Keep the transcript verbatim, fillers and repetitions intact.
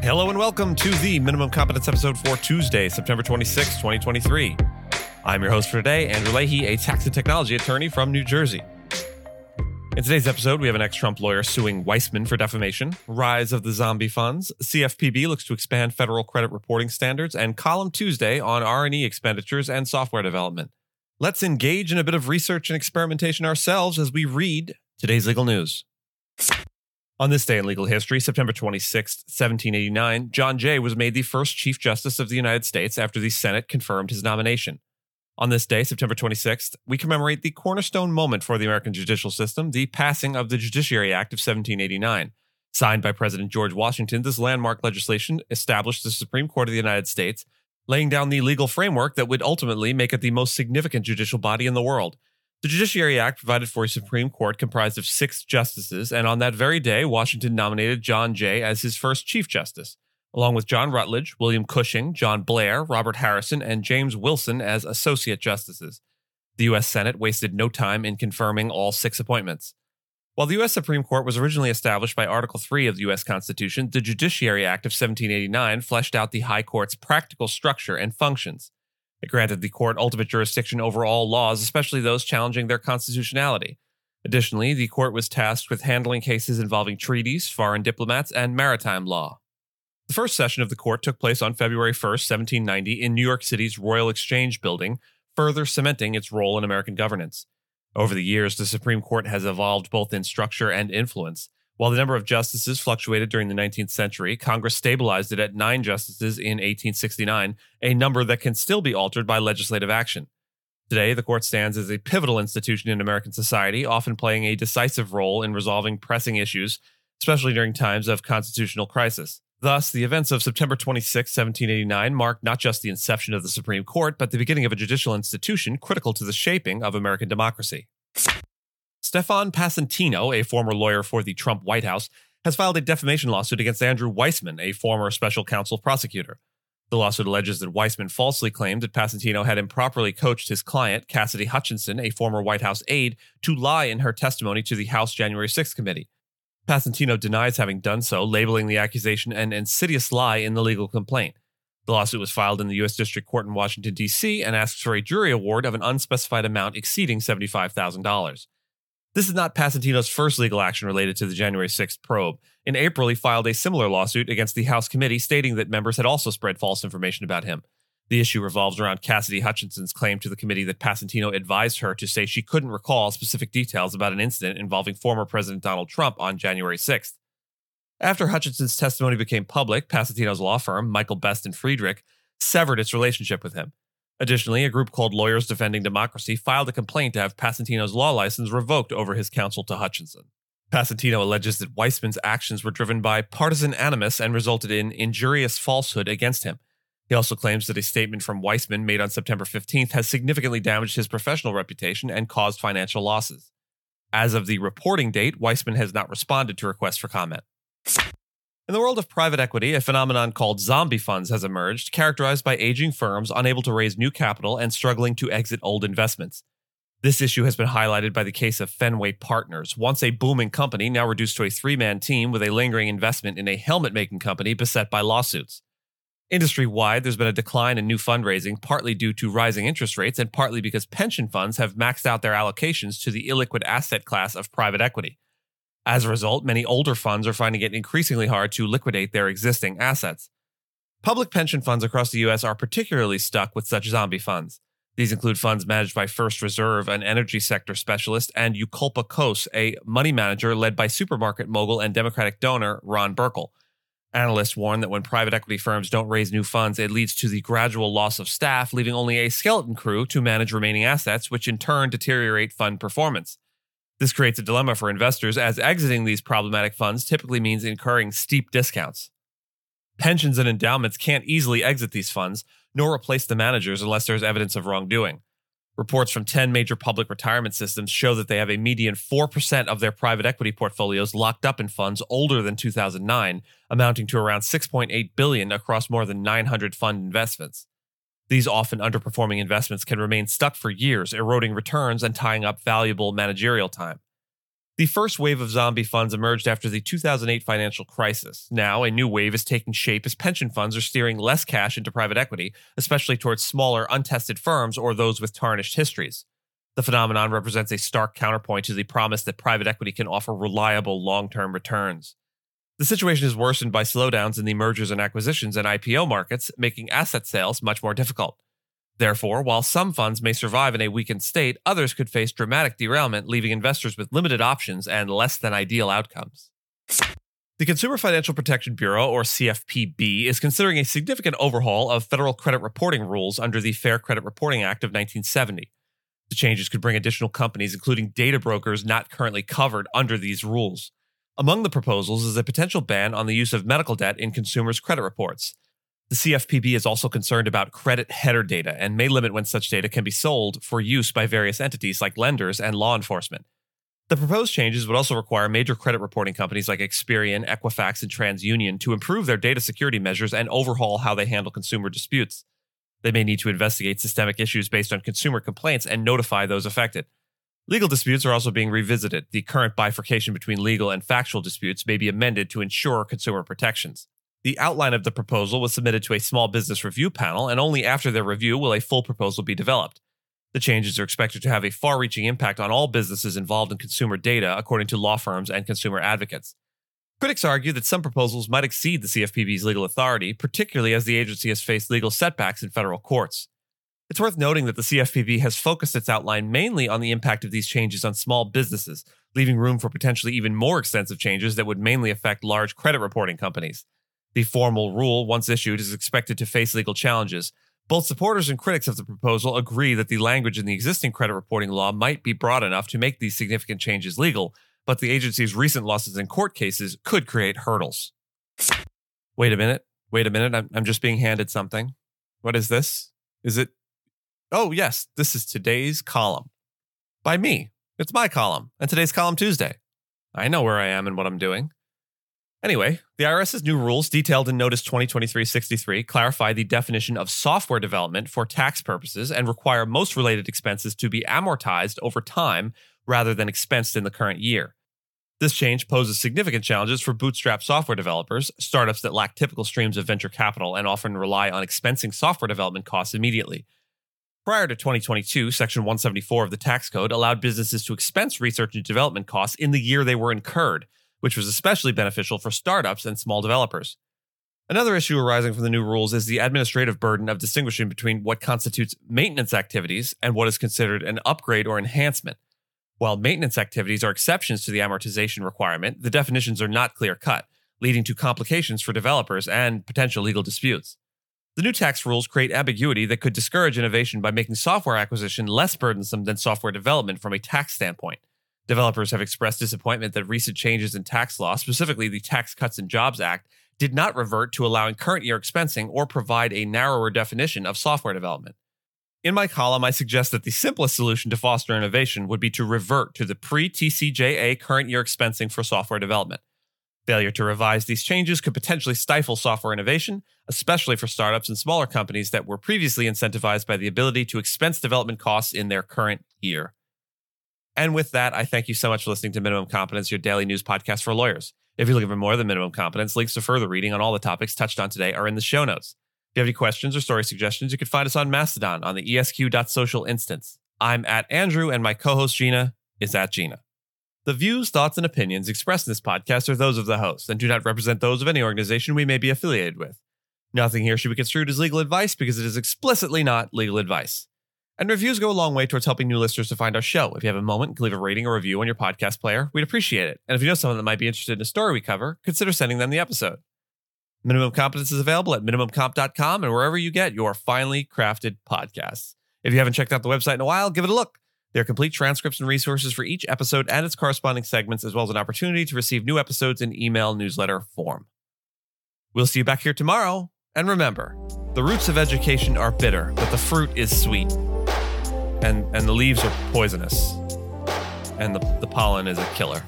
Hello and welcome to the Minimum Competence episode for Tuesday, September twenty-sixth, twenty twenty-three. I'm your host for today, Andrew Leahy, a tax and technology attorney from New Jersey. In today's episode, we have an ex-Trump lawyer suing Weissmann for defamation, rise of the zombie funds, C F P B looks to expand federal credit reporting standards, and Column Tuesday on R and E expenditures and software development. Let's engage in a bit of research and experimentation ourselves as we read today's legal news. On this day in legal history, September twenty-sixth, seventeen eighty-nine, John Jay was made the first Chief Justice of the United States after the Senate confirmed his nomination. On this day, September twenty-sixth, we commemorate the cornerstone moment for the American judicial system, the passing of the Judiciary Act of seventeen eighty-nine. Signed by President George Washington, this landmark legislation established the Supreme Court of the United States, laying down the legal framework that would ultimately make it the most significant judicial body in the world. The Judiciary Act provided for a Supreme Court comprised of six justices, and on that very day, Washington nominated John Jay as his first Chief Justice, along with John Rutledge, William Cushing, John Blair, Robert Harrison, and James Wilson as Associate Justices. The U S Senate wasted no time in confirming all six appointments. While the U S Supreme Court was originally established by Article three of the U S Constitution, the Judiciary Act of seventeen eighty-nine fleshed out the High Court's practical structure and functions. It granted the court ultimate jurisdiction over all laws, especially those challenging their constitutionality. Additionally, the court was tasked with handling cases involving treaties, foreign diplomats, and maritime law. The first session of the court took place on February first, seventeen ninety, in New York City's Royal Exchange Building, further cementing its role in American governance. Over the years, the Supreme Court has evolved both in structure and influence. While the number of justices fluctuated during the nineteenth century, Congress stabilized it at nine justices in eighteen sixty-nine, a number that can still be altered by legislative action. Today, the court stands as a pivotal institution in American society, often playing a decisive role in resolving pressing issues, especially during times of constitutional crisis. Thus, the events of September twenty-sixth, seventeen eighty-nine marked not just the inception of the Supreme Court, but the beginning of a judicial institution critical to the shaping of American democracy. Stefan Passantino, a former lawyer for the Trump White House, has filed a defamation lawsuit against Andrew Weissmann, a former special counsel prosecutor. The lawsuit alleges that Weissmann falsely claimed that Passantino had improperly coached his client, Cassidy Hutchinson, a former White House aide, to lie in her testimony to the House January sixth committee. Passantino denies having done so, labeling the accusation an insidious lie in the legal complaint. The lawsuit was filed in the U S District Court in Washington, D C, and asks for a jury award of an unspecified amount exceeding seventy-five thousand dollars. This is not Passantino's first legal action related to the January sixth probe. In April, he filed a similar lawsuit against the House committee, stating that members had also spread false information about him. The issue revolves around Cassidy Hutchinson's claim to the committee that Passantino advised her to say she couldn't recall specific details about an incident involving former President Donald Trump on January sixth. After Hutchinson's testimony became public, Passantino's law firm, Michael Best and Friedrich, severed its relationship with him. Additionally, a group called Lawyers Defending Democracy filed a complaint to have Passantino's law license revoked over his counsel to Hutchinson. Passantino alleges that Weissmann's actions were driven by partisan animus and resulted in injurious falsehood against him. He also claims that a statement from Weissmann made on September fifteenth has significantly damaged his professional reputation and caused financial losses. As of the reporting date, Weissmann has not responded to requests for comment. In the world of private equity, a phenomenon called zombie funds has emerged, characterized by aging firms unable to raise new capital and struggling to exit old investments. This issue has been highlighted by the case of Fenway Partners, once a booming company now reduced to a three-man team with a lingering investment in a helmet-making company beset by lawsuits. Industry-wide, there's been a decline in new fundraising, partly due to rising interest rates and partly because pension funds have maxed out their allocations to the illiquid asset class of private equity. As a result, many older funds are finding it increasingly hard to liquidate their existing assets. Public pension funds across the U S are particularly stuck with such zombie funds. These include funds managed by First Reserve, an energy sector specialist, and Yucaipa Cos, a money manager led by supermarket mogul and Democratic donor Ron Burkle. Analysts warn that when private equity firms don't raise new funds, it leads to the gradual loss of staff, leaving only a skeleton crew to manage remaining assets, which in turn deteriorate fund performance. This creates a dilemma for investors, as exiting these problematic funds typically means incurring steep discounts. Pensions and endowments can't easily exit these funds, nor replace the managers unless there's evidence of wrongdoing. Reports from ten major public retirement systems show that they have a median four percent of their private equity portfolios locked up in funds older than two thousand nine, amounting to around six point eight billion dollars across more than nine hundred fund investments. These often underperforming investments can remain stuck for years, eroding returns and tying up valuable managerial time. The first wave of zombie funds emerged after the two thousand eight financial crisis. Now, a new wave is taking shape as pension funds are steering less cash into private equity, especially towards smaller, untested firms or those with tarnished histories. The phenomenon represents a stark counterpoint to the promise that private equity can offer reliable long-term returns. The situation is worsened by slowdowns in the mergers and acquisitions and I P O markets, making asset sales much more difficult. Therefore, while some funds may survive in a weakened state, others could face dramatic derailment, leaving investors with limited options and less than ideal outcomes. The Consumer Financial Protection Bureau, or C F P B, is considering a significant overhaul of federal credit reporting rules under the Fair Credit Reporting Act of nineteen seventy. The changes could bring additional companies, including data brokers, not currently covered under these rules. Among the proposals is a potential ban on the use of medical debt in consumers' credit reports. The C F P B is also concerned about credit header data and may limit when such data can be sold for use by various entities like lenders and law enforcement. The proposed changes would also require major credit reporting companies like Experian, Equifax, and TransUnion to improve their data security measures and overhaul how they handle consumer disputes. They may need to investigate systemic issues based on consumer complaints and notify those affected. Legal disputes are also being revisited. The current bifurcation between legal and factual disputes may be amended to ensure consumer protections. The outline of the proposal was submitted to a small business review panel, and only after their review will a full proposal be developed. The changes are expected to have a far-reaching impact on all businesses involved in consumer data, according to law firms and consumer advocates. Critics argue that some proposals might exceed the C F P B's legal authority, particularly as the agency has faced legal setbacks in federal courts. It's worth noting that the C F P B has focused its outline mainly on the impact of these changes on small businesses, leaving room for potentially even more extensive changes that would mainly affect large credit reporting companies. The formal rule, once issued, is expected to face legal challenges. Both supporters and critics of the proposal agree that the language in the existing credit reporting law might be broad enough to make these significant changes legal, but the agency's recent losses in court cases could create hurdles. Wait a minute. Wait a minute. I'm, I'm just being handed something. What is this? Is it? Oh, yes. This is today's column. By me. It's my column. And today's Column Tuesday. I know where I am and what I'm doing. Anyway, the IRS's new rules detailed in Notice twenty twenty-three sixty-three clarify the definition of software development for tax purposes and require most related expenses to be amortized over time rather than expensed in the current year. This change poses significant challenges for bootstrap software developers, startups that lack typical streams of venture capital and often rely on expensing software development costs immediately. Prior to twenty twenty-two, Section one seventy-four of the Tax Code allowed businesses to expense research and development costs in the year they were incurred, which was especially beneficial for startups and small developers. Another issue arising from the new rules is the administrative burden of distinguishing between what constitutes maintenance activities and what is considered an upgrade or enhancement. While maintenance activities are exceptions to the amortization requirement, the definitions are not clear-cut, leading to complications for developers and potential legal disputes. The new tax rules create ambiguity that could discourage innovation by making software acquisition less burdensome than software development from a tax standpoint. Developers have expressed disappointment that recent changes in tax law, specifically the Tax Cuts and Jobs Act, did not revert to allowing current year expensing or provide a narrower definition of software development. In my column, I suggest that the simplest solution to foster innovation would be to revert to the pre-T C J A current year expensing for software development. Failure to revise these changes could potentially stifle software innovation, especially for startups and smaller companies that were previously incentivized by the ability to expense development costs in their current year. And with that, I thank you so much for listening to Minimum Competence, your daily news podcast for lawyers. If you're looking for more than Minimum Competence, links to further reading on all the topics touched on today are in the show notes. If you have any questions or story suggestions, you can find us on Mastodon on the E S Q dot social instance. I'm at Andrew, and my co-host Gina is at Gina. The views, thoughts, and opinions expressed in this podcast are those of the host and do not represent those of any organization we may be affiliated with. Nothing here should be construed as legal advice because it is explicitly not legal advice. And reviews go a long way towards helping new listeners to find our show. If you have a moment, leave a rating or review on your podcast player. We'd appreciate it. And if you know someone that might be interested in a story we cover, consider sending them the episode. Minimum Competence is available at minimum comp dot com and wherever you get your finely crafted podcasts. If you haven't checked out the website in a while, give it a look. There are complete transcripts and resources for each episode and its corresponding segments, as well as an opportunity to receive new episodes in email newsletter form. We'll see you back here tomorrow. And remember, the roots of education are bitter, but the fruit is sweet. And and the leaves are poisonous. And the, the pollen is a killer.